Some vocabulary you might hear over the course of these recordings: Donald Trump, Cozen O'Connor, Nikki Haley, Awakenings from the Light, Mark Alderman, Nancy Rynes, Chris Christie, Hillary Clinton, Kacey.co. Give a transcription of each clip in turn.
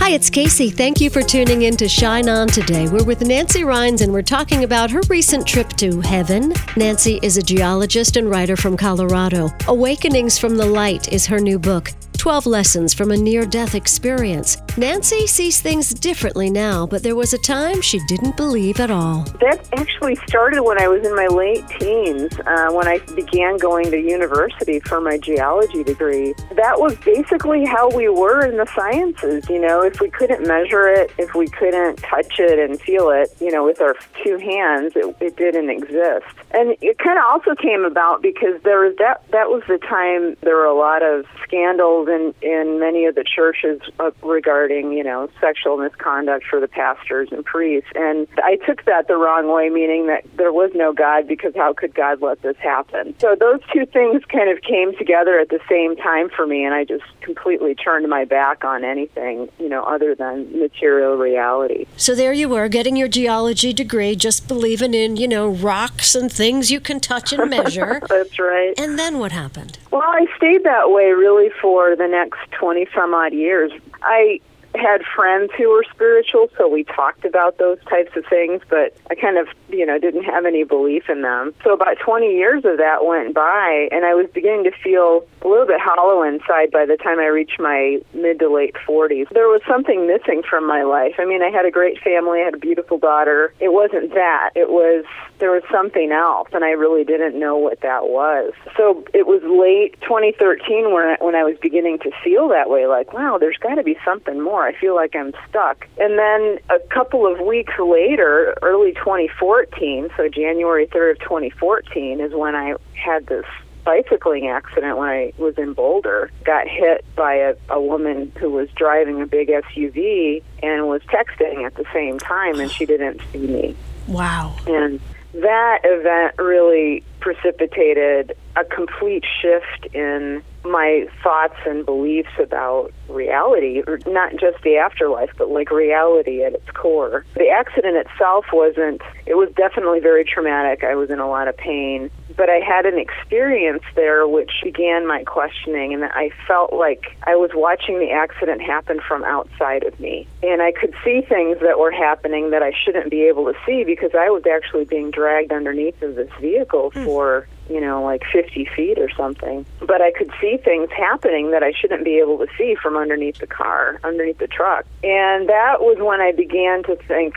Hi, it's Kacey. Thank you for tuning in to Shine On today. We're with Nancy Rynes, and we're talking about her recent trip to heaven. Nancy is a geologist and writer from Colorado. Awakenings from the Light is her new book. 12 lessons from a near-death experience. Nancy sees things differently now, but there was a time she didn't believe at all. That actually started when I was in my late teens, when I began going to university for my geology degree. That was basically how we were in the sciences. You know, if we couldn't measure it, if we couldn't touch it and feel it, you know, with our two hands, it didn't exist. And it kind of also came about because there was that was the time there were a lot of scandals in many of the churches regarding, you know, sexual misconduct for the pastors and priests. And I took that the wrong way, meaning that there was no God, because how could God let this happen? So those two things kind of came together at the same time for me, and I just completely turned my back on anything, you know, other than material reality. So there you were, getting your geology degree, just believing in, you know, rocks and things you can touch and measure. That's right. And then what happened? Well, I stayed that way really for the next 20-some-odd years. I had friends who were spiritual, so we talked about those types of things, but I kind of, you know, didn't have any belief in them. So about 20 years of that went by, and I was beginning to feel a little bit hollow inside by the time I reached my mid to late 40s. There was something missing from my life. I mean, I had a great family, I had a beautiful daughter. It wasn't that. It was, there was something else, and I really didn't know what that was. So it was late 2013 when I was beginning to feel that way, like, wow, there's got to be something more. I feel like I'm stuck. And then a couple of weeks later, early 2014, so January 3rd of 2014 is when I had this bicycling accident when I was in Boulder. Got hit by a woman who was driving a big SUV and was texting at the same time, and she didn't see me. Wow. And that event really precipitated a complete shift in my thoughts and beliefs about reality, not just the afterlife, but like reality at its core. The accident itself it was definitely very traumatic. I was in a lot of pain, but I had an experience there which began my questioning, and I felt like I was watching the accident happen from outside of me. And I could see things that were happening that I shouldn't be able to see, because I was actually being dragged underneath of this vehicle for, you know, like 50 feet or something. But I could see things happening that I shouldn't be able to see from underneath the car, underneath the truck. And that was when I began to think,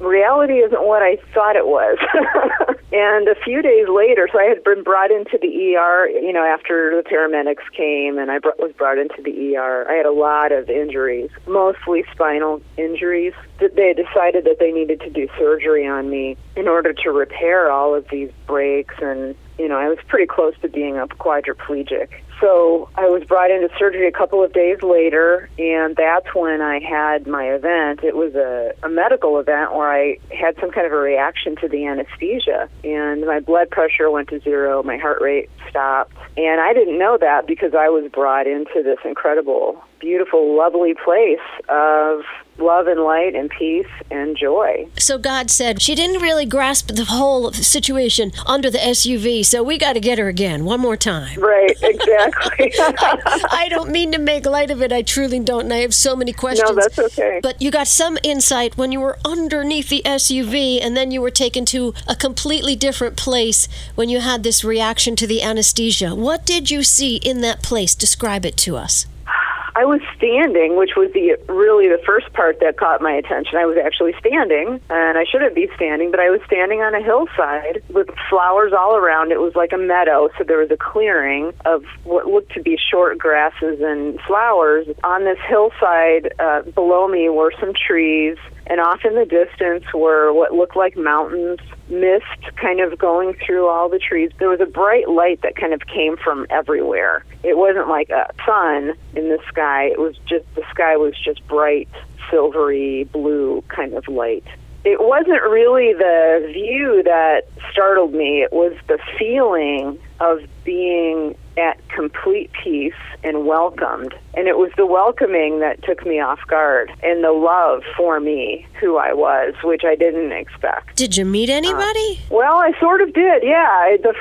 reality isn't what I thought it was. And a few days later, so I had been brought into the ER, you know, after the paramedics came, and I was brought into the ER. I had a lot of injuries, mostly spinal injuries. They decided that they needed to do surgery on me in order to repair all of these breaks, and, you know, I was pretty close to being a quadriplegic. So I was brought into surgery a couple of days later, and that's when I had my event. It was a medical event where I had some kind of a reaction to the anesthesia, and my blood pressure went to zero, my heart rate stopped, and I didn't know that because I was brought into this incredible, beautiful, lovely place of love and light and peace and joy. So God said, she didn't really grasp the whole situation under the SUV, so we got to get her again one more time. Right, exactly. I don't mean to make light of it. I truly don't, and I have so many questions. No, that's okay. But you got some insight when you were underneath the SUV, and then you were taken to a completely different place when you had this reaction to the anesthesia. What did you see in that place? Describe it to us. I was standing, which was really the first part that caught my attention. I was actually standing, and I shouldn't be standing, but I was standing on a hillside with flowers all around. It was like a meadow, so there was a clearing of what looked to be short grasses and flowers. On this hillside, below me were some trees, and off in the distance were what looked like mountains, mist kind of going through all the trees. There was a bright light that kind of came from everywhere. It wasn't like a sun in the sky. It was just, the sky was just bright, silvery blue kind of light. It wasn't really the view that startled me. It was the feeling of being at complete peace and welcomed. And it was the welcoming that took me off guard, and the love for me, who I was, which I didn't expect. Did you meet anybody? Well, I sort of did, yeah. The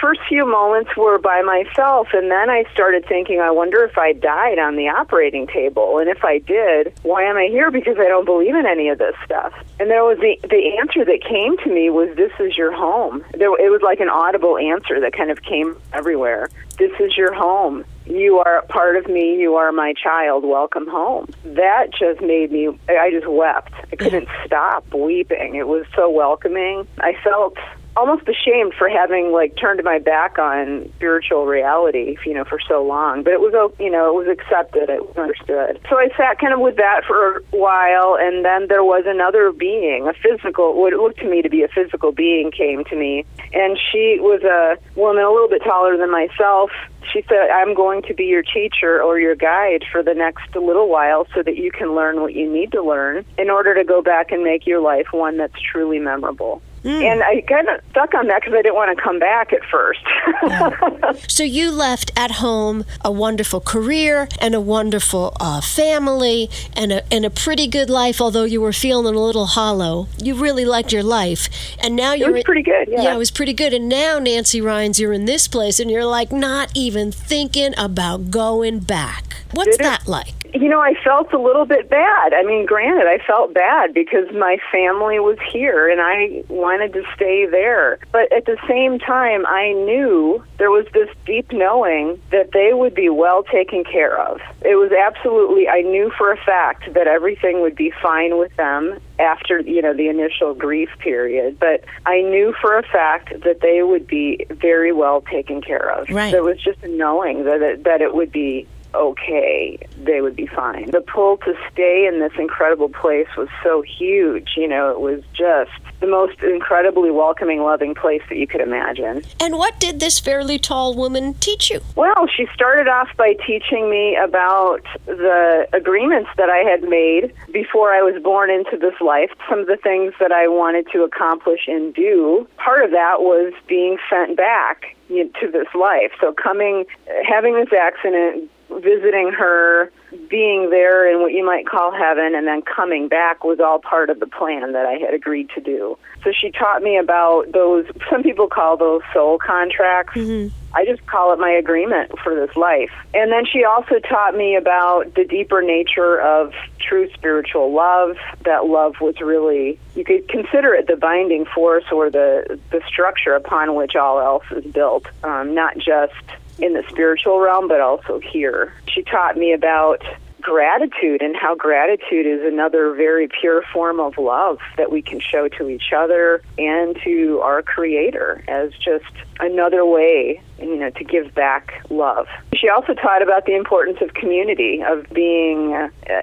first few moments were by myself, and then I started thinking, I wonder if I died on the operating table, and if I did, why am I here? Because I don't believe in any of this stuff. And there was the answer that came to me was, this is your home. It was like an audible answer that kind of came everywhere. This is your home. You are a part of me. You are my child. Welcome home. That just made me, I just wept. I couldn't stop weeping. It was so welcoming. I felt almost ashamed for having, like, turned my back on spiritual reality, you know, for so long. But it was, you know, it was accepted. It was understood. So I sat kind of with that for a while, and then there was another being, a physical, what it looked to me to be a physical being came to me. And she was a woman a little bit taller than myself. She said, I'm going to be your teacher or your guide for the next little while so that you can learn what you need to learn in order to go back and make your life one that's truly memorable. Mm. And I kind of stuck on that because I didn't want to come back at first. Oh. So you left at home a wonderful career and a wonderful family and a pretty good life, although you were feeling a little hollow. You really liked your life. And now you're... It was pretty good, yeah. Yeah, it was pretty good. And now, Nancy Rynes, you're in this place and you're like not even thinking about going back. What's that like? You know, I felt a little bit bad. I mean, granted, I felt bad because my family was here and I wanted to stay there. But at the same time, I knew there was this deep knowing that they would be well taken care of. It was absolutely, I knew for a fact that everything would be fine with them after, you know, the initial grief period. But I knew for a fact that they would be very well taken care of. Right. There was just a knowing that it would be okay, they would be fine. The pull to stay in this incredible place was so huge. You know, it was just the most incredibly welcoming, loving place that you could imagine. And what did this fairly tall woman teach you? Well, she started off by teaching me about the agreements that I had made before I was born into this life, some of the things that I wanted to accomplish and do. Part of that was being sent back to this life. So having this accident, visiting her, being there in what you might call heaven, and then coming back was all part of the plan that I had agreed to do. So she taught me about those, some people call those soul contracts. Mm-hmm. I just call it my agreement for this life. And then she also taught me about the deeper nature of true spiritual love. That love was really, you could consider it the binding force or the structure upon which all else is built, not just in the spiritual realm, but also here. She taught me about gratitude and how gratitude is another very pure form of love that we can show to each other and to our Creator as just another way, you know, to give back love. She also taught about the importance of community, of being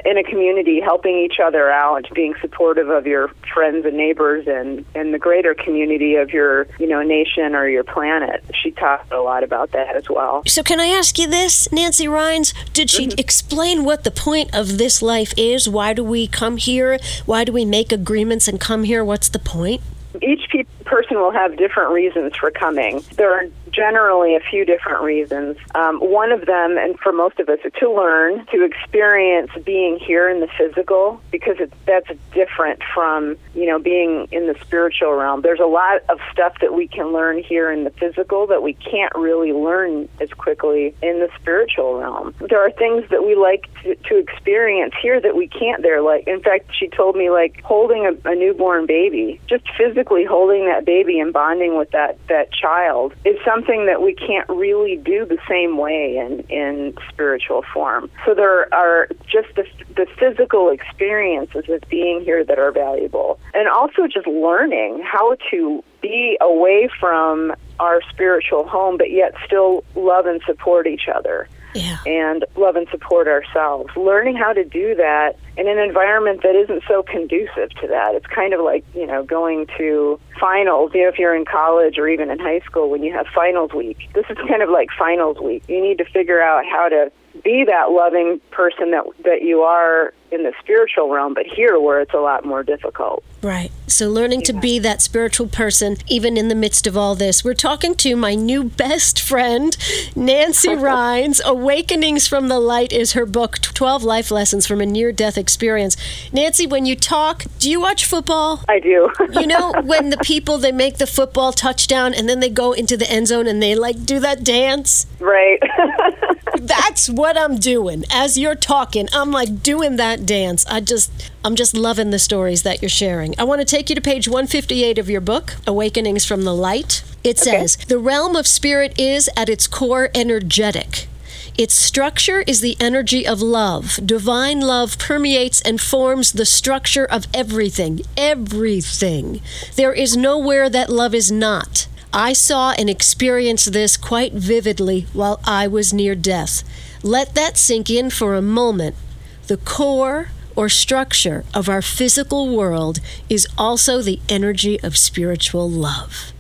in a community, helping each other out, being supportive of your friends and neighbors and the greater community of your, you know, nation or your planet. She talked a lot about that as well. So can I ask you this, Nancy Rynes? Did she explain what the point of this life is? Why do we come here? Why do we make agreements and come here? What's the point? Each person will have different reasons for coming. There are generally a few different reasons. One of them, and for most of us, is to learn, to experience being here in the physical, because that's different from, you know, being in the spiritual realm. There's a lot of stuff that we can learn here in the physical that we can't really learn as quickly in the spiritual realm. There are things that we like to experience here that we can't there. Like, in fact, she told me, like, holding a newborn baby, just physically holding that baby and bonding with that child is something that we can't really do the same way in spiritual form. So there are just the physical experiences of being here that are valuable. And also just learning how to be away from our spiritual home, but yet still love and support each other. yeah. and love and support ourselves. Learning how to do that in an environment that isn't so conducive to that. It's kind of like, you know, going to finals, you know, if you're in college or even in high school when you have finals week. This is kind of like finals week. You need to figure out how to be that loving person that you are in the spiritual realm, but here where it's a lot more difficult. Right. So learning to be that spiritual person, even in the midst of all this. We're talking to my new best friend, Nancy Rynes. Awakenings from the Light is her book, 12 Life Lessons from a Near-Death Experience. Nancy, when you talk, do you watch football? I do. You know, when the people, they make the football touchdown and then they go into the end zone and they like do that dance? Right. That's what I'm doing. As you're talking, I'm like doing that dance. I'm just loving the stories that you're sharing. I want to take you to page 158 of your book, Awakenings from the Light. It says, "The realm of spirit is, at its core, energetic. Its structure is the energy of love. Divine love permeates and forms the structure of everything. Everything. There is nowhere that love is not. I saw and experienced this quite vividly while I was near death. Let that sink in for a moment. The core or structure of our physical world is also the energy of spiritual love."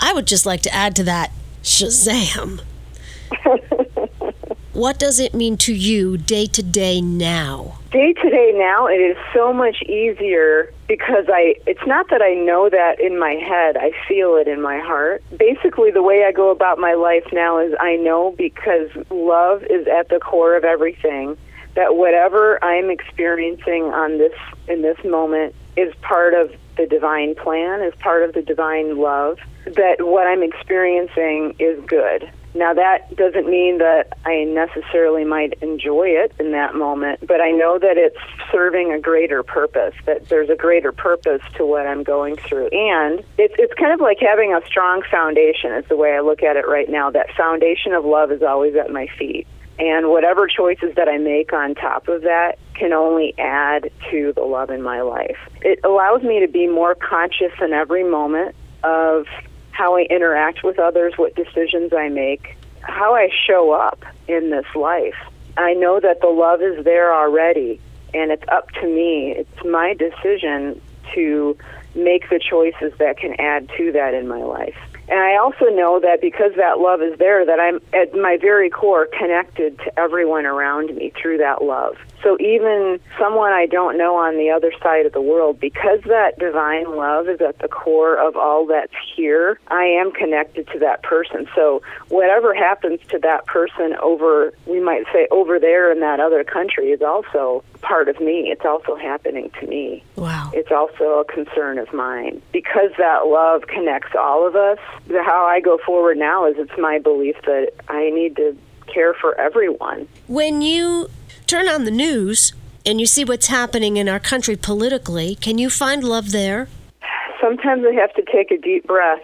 I would just like to add to that, Shazam. What does it mean to you day to day now? Day to day now, it is so much easier because it's not that I know that in my head, I feel it in my heart. Basically, the way I go about my life now is I know, because love is at the core of everything, that whatever I'm experiencing in this moment is part of the divine plan, is part of the divine love, that what I'm experiencing is good. Now, that doesn't mean that I necessarily might enjoy it in that moment, but I know that it's serving a greater purpose, that there's a greater purpose to what I'm going through. And it's kind of like having a strong foundation is the way I look at it right now. That foundation of love is always at my feet. And whatever choices that I make on top of that can only add to the love in my life. It allows me to be more conscious in every moment of how I interact with others, what decisions I make, how I show up in this life. I know that the love is there already, and it's up to me. It's my decision to make the choices that can add to that in my life. And I also know that because that love is there, that I'm at my very core connected to everyone around me through that love. So even someone I don't know on the other side of the world, because that divine love is at the core of all that's here, I am connected to that person. So whatever happens to that person over, we might say over there in that other country, is also part of me. It's also happening to me. Wow. It's also a concern of mine. Because that love connects all of us, how I go forward now is it's my belief that I need to care for everyone. When you turn on the news and you see what's happening in our country politically, can you find love there? Sometimes I have to take a deep breath.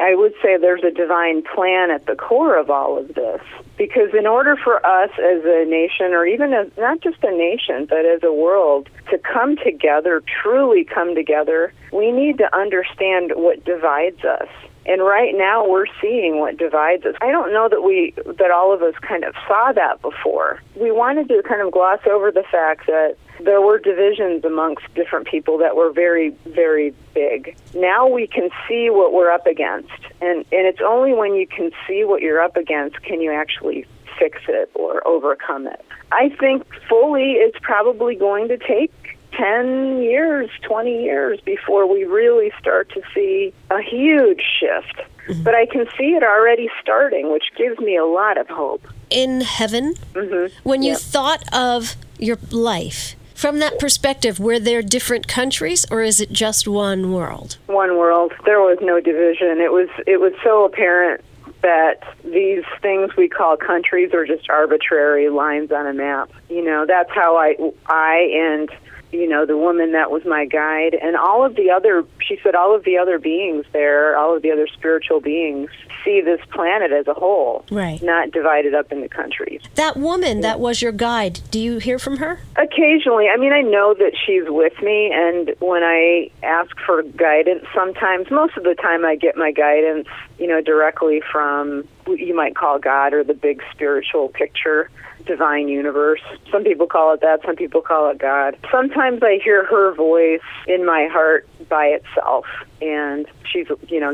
I would say there's a divine plan at the core of all of this, because in order for us as a nation, or even as not just a nation, but as a world, to come together, truly come together, we need to understand what divides us. And right now we're seeing what divides us. I don't know that that all of us kind of saw that before. We wanted to kind of gloss over the fact that there were divisions amongst different people that were very, very big. Now we can see what we're up against. And it's only when you can see what you're up against can you actually fix it or overcome it. I think fully it's probably going to take 10 years, 20 years before we really start to see a huge shift. Mm-hmm. But I can see it already starting, which gives me a lot of hope. In heaven, mm-hmm. when you thought of your life, from that perspective, were there different countries, or is it just one world? One world. There was no division. It was so apparent that these things we call countries are just arbitrary lines on a map. You know, that's how I and, you know, the woman that was my guide, and all of the other, she said all of the other beings there, all of the other spiritual beings, see this planet as a whole, right? Not divided up into countries. That woman that was your guide, do you hear from her? Occasionally. I mean, I know that she's with me, and when I ask for guidance sometimes, most of the time I get my guidance directly from what you might call God or the big spiritual picture, divine universe. Some people call it that, some people call it God. Sometimes I hear her voice in my heart by itself, and she's,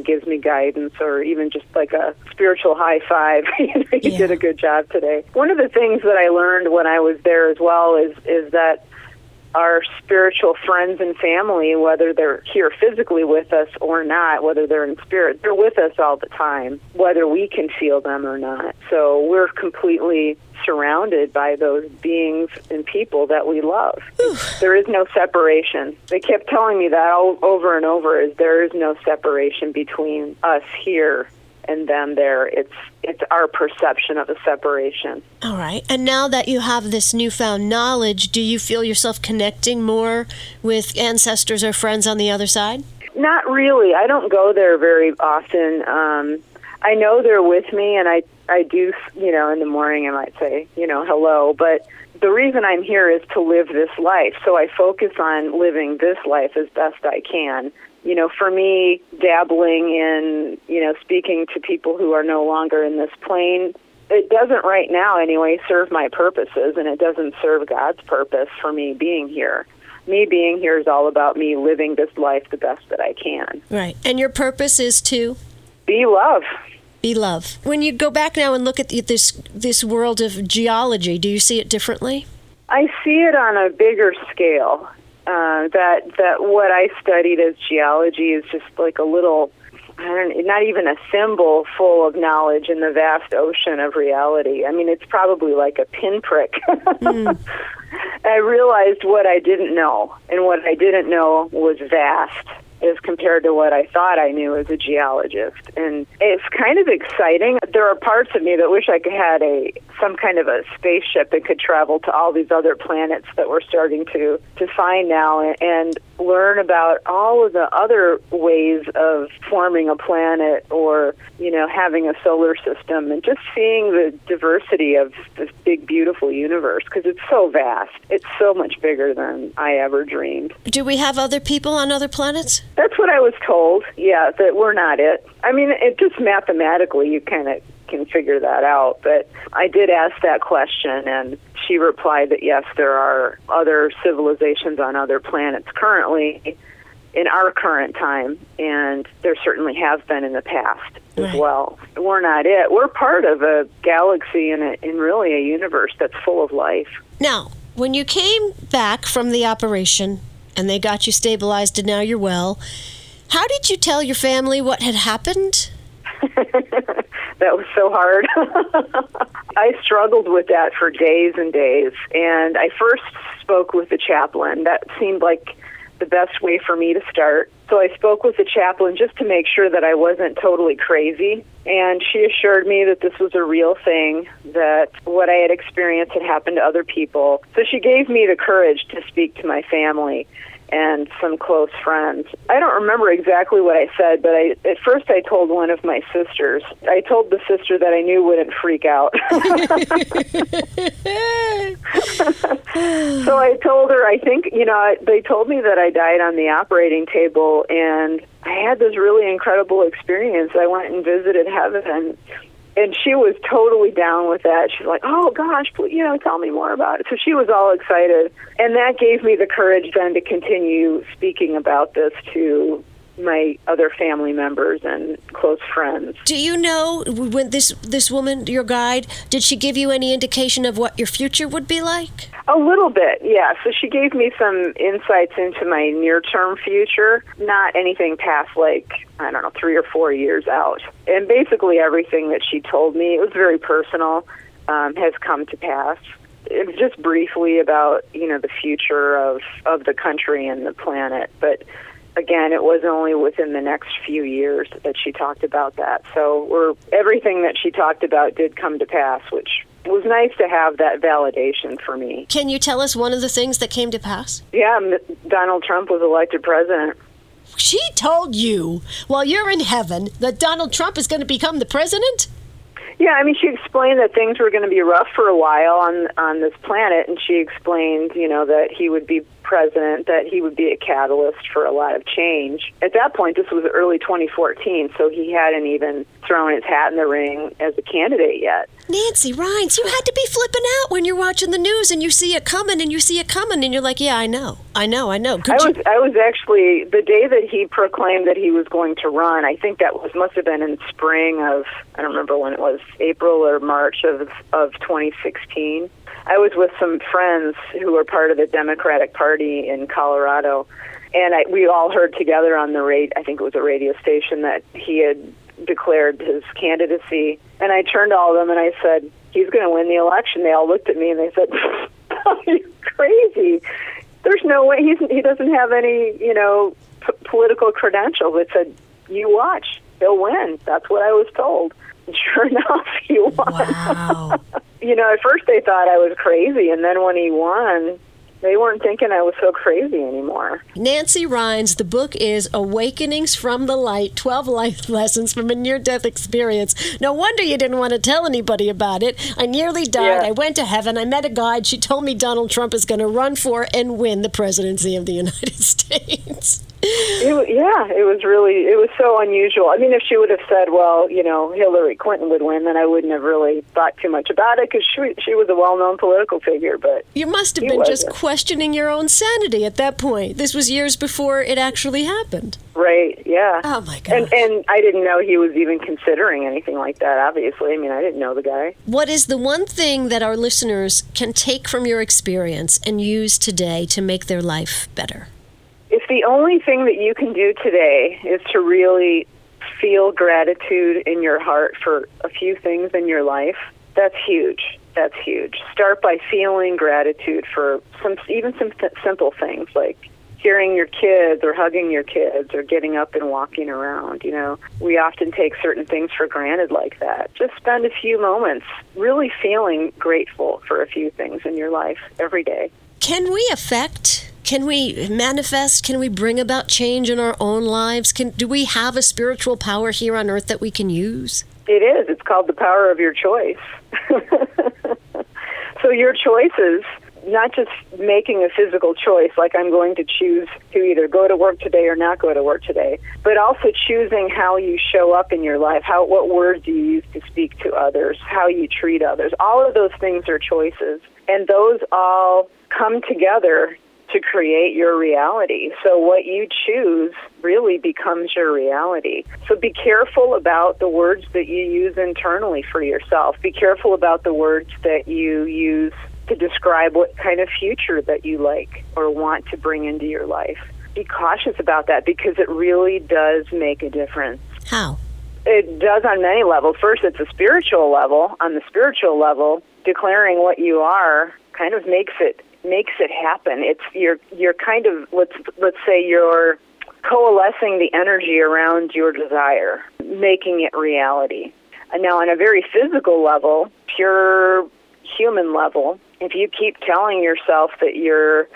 gives me guidance, or even just like a spiritual high five. You did a good job today. One of the things that I learned when I was there as well is that our spiritual friends and family, whether they're here physically with us or not, whether they're in spirit, they're with us all the time, whether we can feel them or not. So we're completely surrounded by those beings and people that we love. There is no separation. They kept telling me that over and over, is there is no separation between us here and them there. It's our perception of a separation. All right. And now that you have this newfound knowledge, do you feel yourself connecting more with ancestors or friends on the other side? Not really. I don't go there very often. I know they're with me, and I do, in the morning I might say, hello. But the reason I'm here is to live this life. So I focus on living this life as best I can. For me, dabbling in, speaking to people who are no longer in this plane, it doesn't right now anyway serve my purposes, and it doesn't serve God's purpose for me being here. Me being here is all about me living this life the best that I can. Right. And your purpose is to? Be love. Be love. When you go back now and look at this world of geology, do you see it differently? I see it on a bigger scale. That what I studied as geology is just like a little, not even a symbol full of knowledge in the vast ocean of reality. I mean, it's probably like a pinprick. I realized what I didn't know, and what I didn't know was vast as compared to what I thought I knew as a geologist. And it's kind of exciting. There are parts of me that wish I had some kind of a spaceship that could travel to all these other planets that we're starting to find now and learn about all of the other ways of forming a planet or, having a solar system and just seeing the diversity of this big, beautiful universe, because it's so vast. It's so much bigger than I ever dreamed. Do we have other people on other planets? That's what I was told, that we're not it. I mean, it just mathematically, you kind of can figure that out. But I did ask that question, and she replied that, yes, there are other civilizations on other planets currently in our current time, and there certainly have been in the past as well. We're not it. We're part of a galaxy and really a universe that's full of life. Now, when you came back from the operation and they got you stabilized and now you're well, how did you tell your family what had happened? That was so hard. I struggled with that for days and days. And I first spoke with the chaplain. That seemed like the best way for me to start. So I spoke with the chaplain just to make sure that I wasn't totally crazy. And she assured me that this was a real thing, that what I had experienced had happened to other people. So she gave me the courage to speak to my family and some close friends. I don't remember exactly what I said, but at first I told one of my sisters. I told the sister that I knew wouldn't freak out. So I told her, I think, they told me that I died on the operating table, and I had this really incredible experience. I went and visited heaven, and she was totally down with that. She's like, oh, gosh, please, tell me more about it. So she was all excited. And that gave me the courage then to continue speaking about this to my other family members and close friends. Do you know, when this woman, your guide, did she give you any indication of what your future would be like? A little bit, yeah. So she gave me some insights into my near-term future, not anything past 3 or 4 years out. And basically everything that she told me, it was very personal, has come to pass. It was just briefly about, the future of the country and the planet. But again, it was only within the next few years that she talked about that. So everything that she talked about did come to pass, which was nice to have that validation for me. Can you tell us one of the things that came to pass? Yeah, Donald Trump was elected president. She told you, while you're in heaven, that Donald Trump is going to become the president? Yeah, I mean, she explained that things were going to be rough for a while on this planet, and she explained, that he would be president that he would be a catalyst for a lot of change. At that point, this was early 2014, so he hadn't even thrown his hat in the ring as a candidate yet. Nancy Rynes, you had to be flipping out when you're watching the news and you see it coming and you see it coming and you're like, yeah, I know. I was actually, the day that he proclaimed that he was going to run, I think that must have been in spring of, I don't remember when it was, April or March of 2016. I was with some friends who are part of the Democratic Party in Colorado, and we all heard together on the I think it was a radio station, that he had declared his candidacy. And I turned to all of them and I said, he's going to win the election. They all looked at me and they said, you're crazy. There's no way. He doesn't have any, political credentials. I said, you watch. He'll win. That's what I was told. Sure enough, he won. Wow. At first they thought I was crazy, and then when he won, they weren't thinking I was so crazy anymore. Nancy Rynes, the book is Awakenings from the Light, 12 Life Lessons from a Near-Death Experience. No wonder you didn't want to tell anybody about it. I nearly died. Yeah. I went to heaven. I met a guide. She told me Donald Trump is going to run for and win the presidency of the United States. It was so unusual. I mean, if she would have said, well, Hillary Clinton would win, then I wouldn't have really thought too much about it because she was a well-known political figure. But you must have been just questioning your own sanity at that point. This was years before it actually happened. Right, yeah. Oh, my God. And I didn't know he was even considering anything like that, obviously. I mean, I didn't know the guy. What is the one thing that our listeners can take from your experience and use today to make their life better? If the only thing that you can do today is to really feel gratitude in your heart for a few things in your life, that's huge. That's huge. Start by feeling gratitude for even some simple things like hearing your kids or hugging your kids or getting up and walking around. We often take certain things for granted like that. Just spend a few moments really feeling grateful for a few things in your life every day. Can we manifest? Can we bring about change in our own lives? Do we have a spiritual power here on earth that we can use? It is. It's called the power of your choice. So your choices, not just making a physical choice, like I'm going to choose to either go to work today or not go to work today, but also choosing how you show up in your life, what words you use to speak to others, how you treat others. All of those things are choices, and those all come together to create your reality. So what you choose really becomes your reality. So be careful about the words that you use internally for yourself. Be careful about the words that you use to describe what kind of future that you like or want to bring into your life. Be cautious about that because it really does make a difference. How? It does on many levels. First, it's a spiritual level. On the spiritual level, declaring what you are kind of makes it happen. It's you're kind of let's say you're coalescing the energy around your desire, making it reality. And now on a very physical level, pure human level, if you keep telling yourself that you're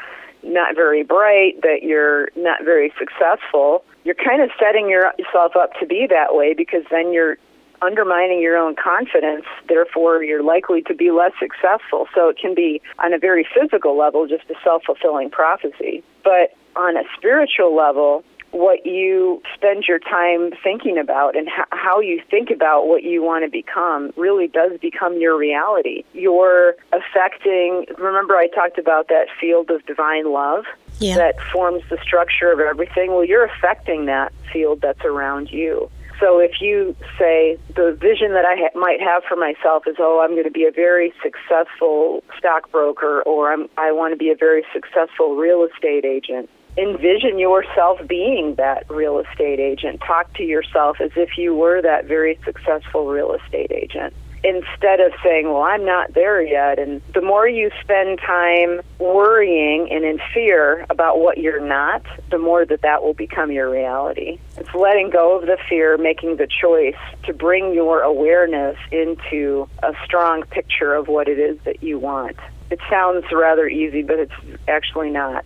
not very bright, that you're not very successful, you're kind of setting yourself up to be that way because then you're undermining your own confidence, therefore you're likely to be less successful. So it can be, on a very physical level, just a self-fulfilling prophecy. But on a spiritual level, what you spend your time thinking about and how you think about what you want to become really does become your reality. You're affecting, remember I talked about that field of divine love? Yeah. That forms the structure of everything. Well, you're affecting that field that's around you. So if you say the vision that I might have for myself is, I'm going to be a very successful stockbroker, or I want to be a very successful real estate agent, envision yourself being that real estate agent. Talk to yourself as if you were that very successful real estate agent. Instead of saying, I'm not there yet. And the more you spend time worrying and in fear about what you're not, the more that will become your reality. It's letting go of the fear, making the choice to bring your awareness into a strong picture of what it is that you want. It sounds rather easy, but it's actually not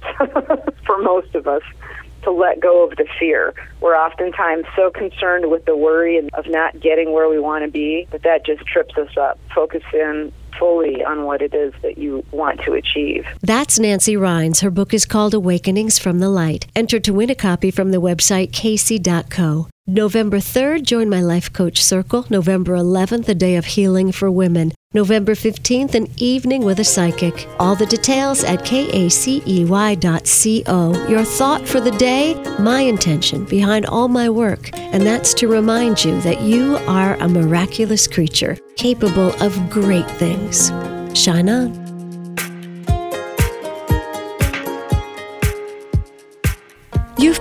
for most of us. To let go of the fear. We're oftentimes so concerned with the worry of not getting where we want to be that just trips us up. Focus in fully on what it is that you want to achieve. That's Nancy Rynes. Her book is called Awakenings from the Light. Enter to win a copy from the website Kacey.co. November 3rd, join my Life Coach Circle. November 11th, a day of healing for women. November 15th, an evening with a psychic. All the details at kacey.co. Your thought for the day, my intention behind all my work, and that's to remind you that you are a miraculous creature capable of great things. Shine on. You've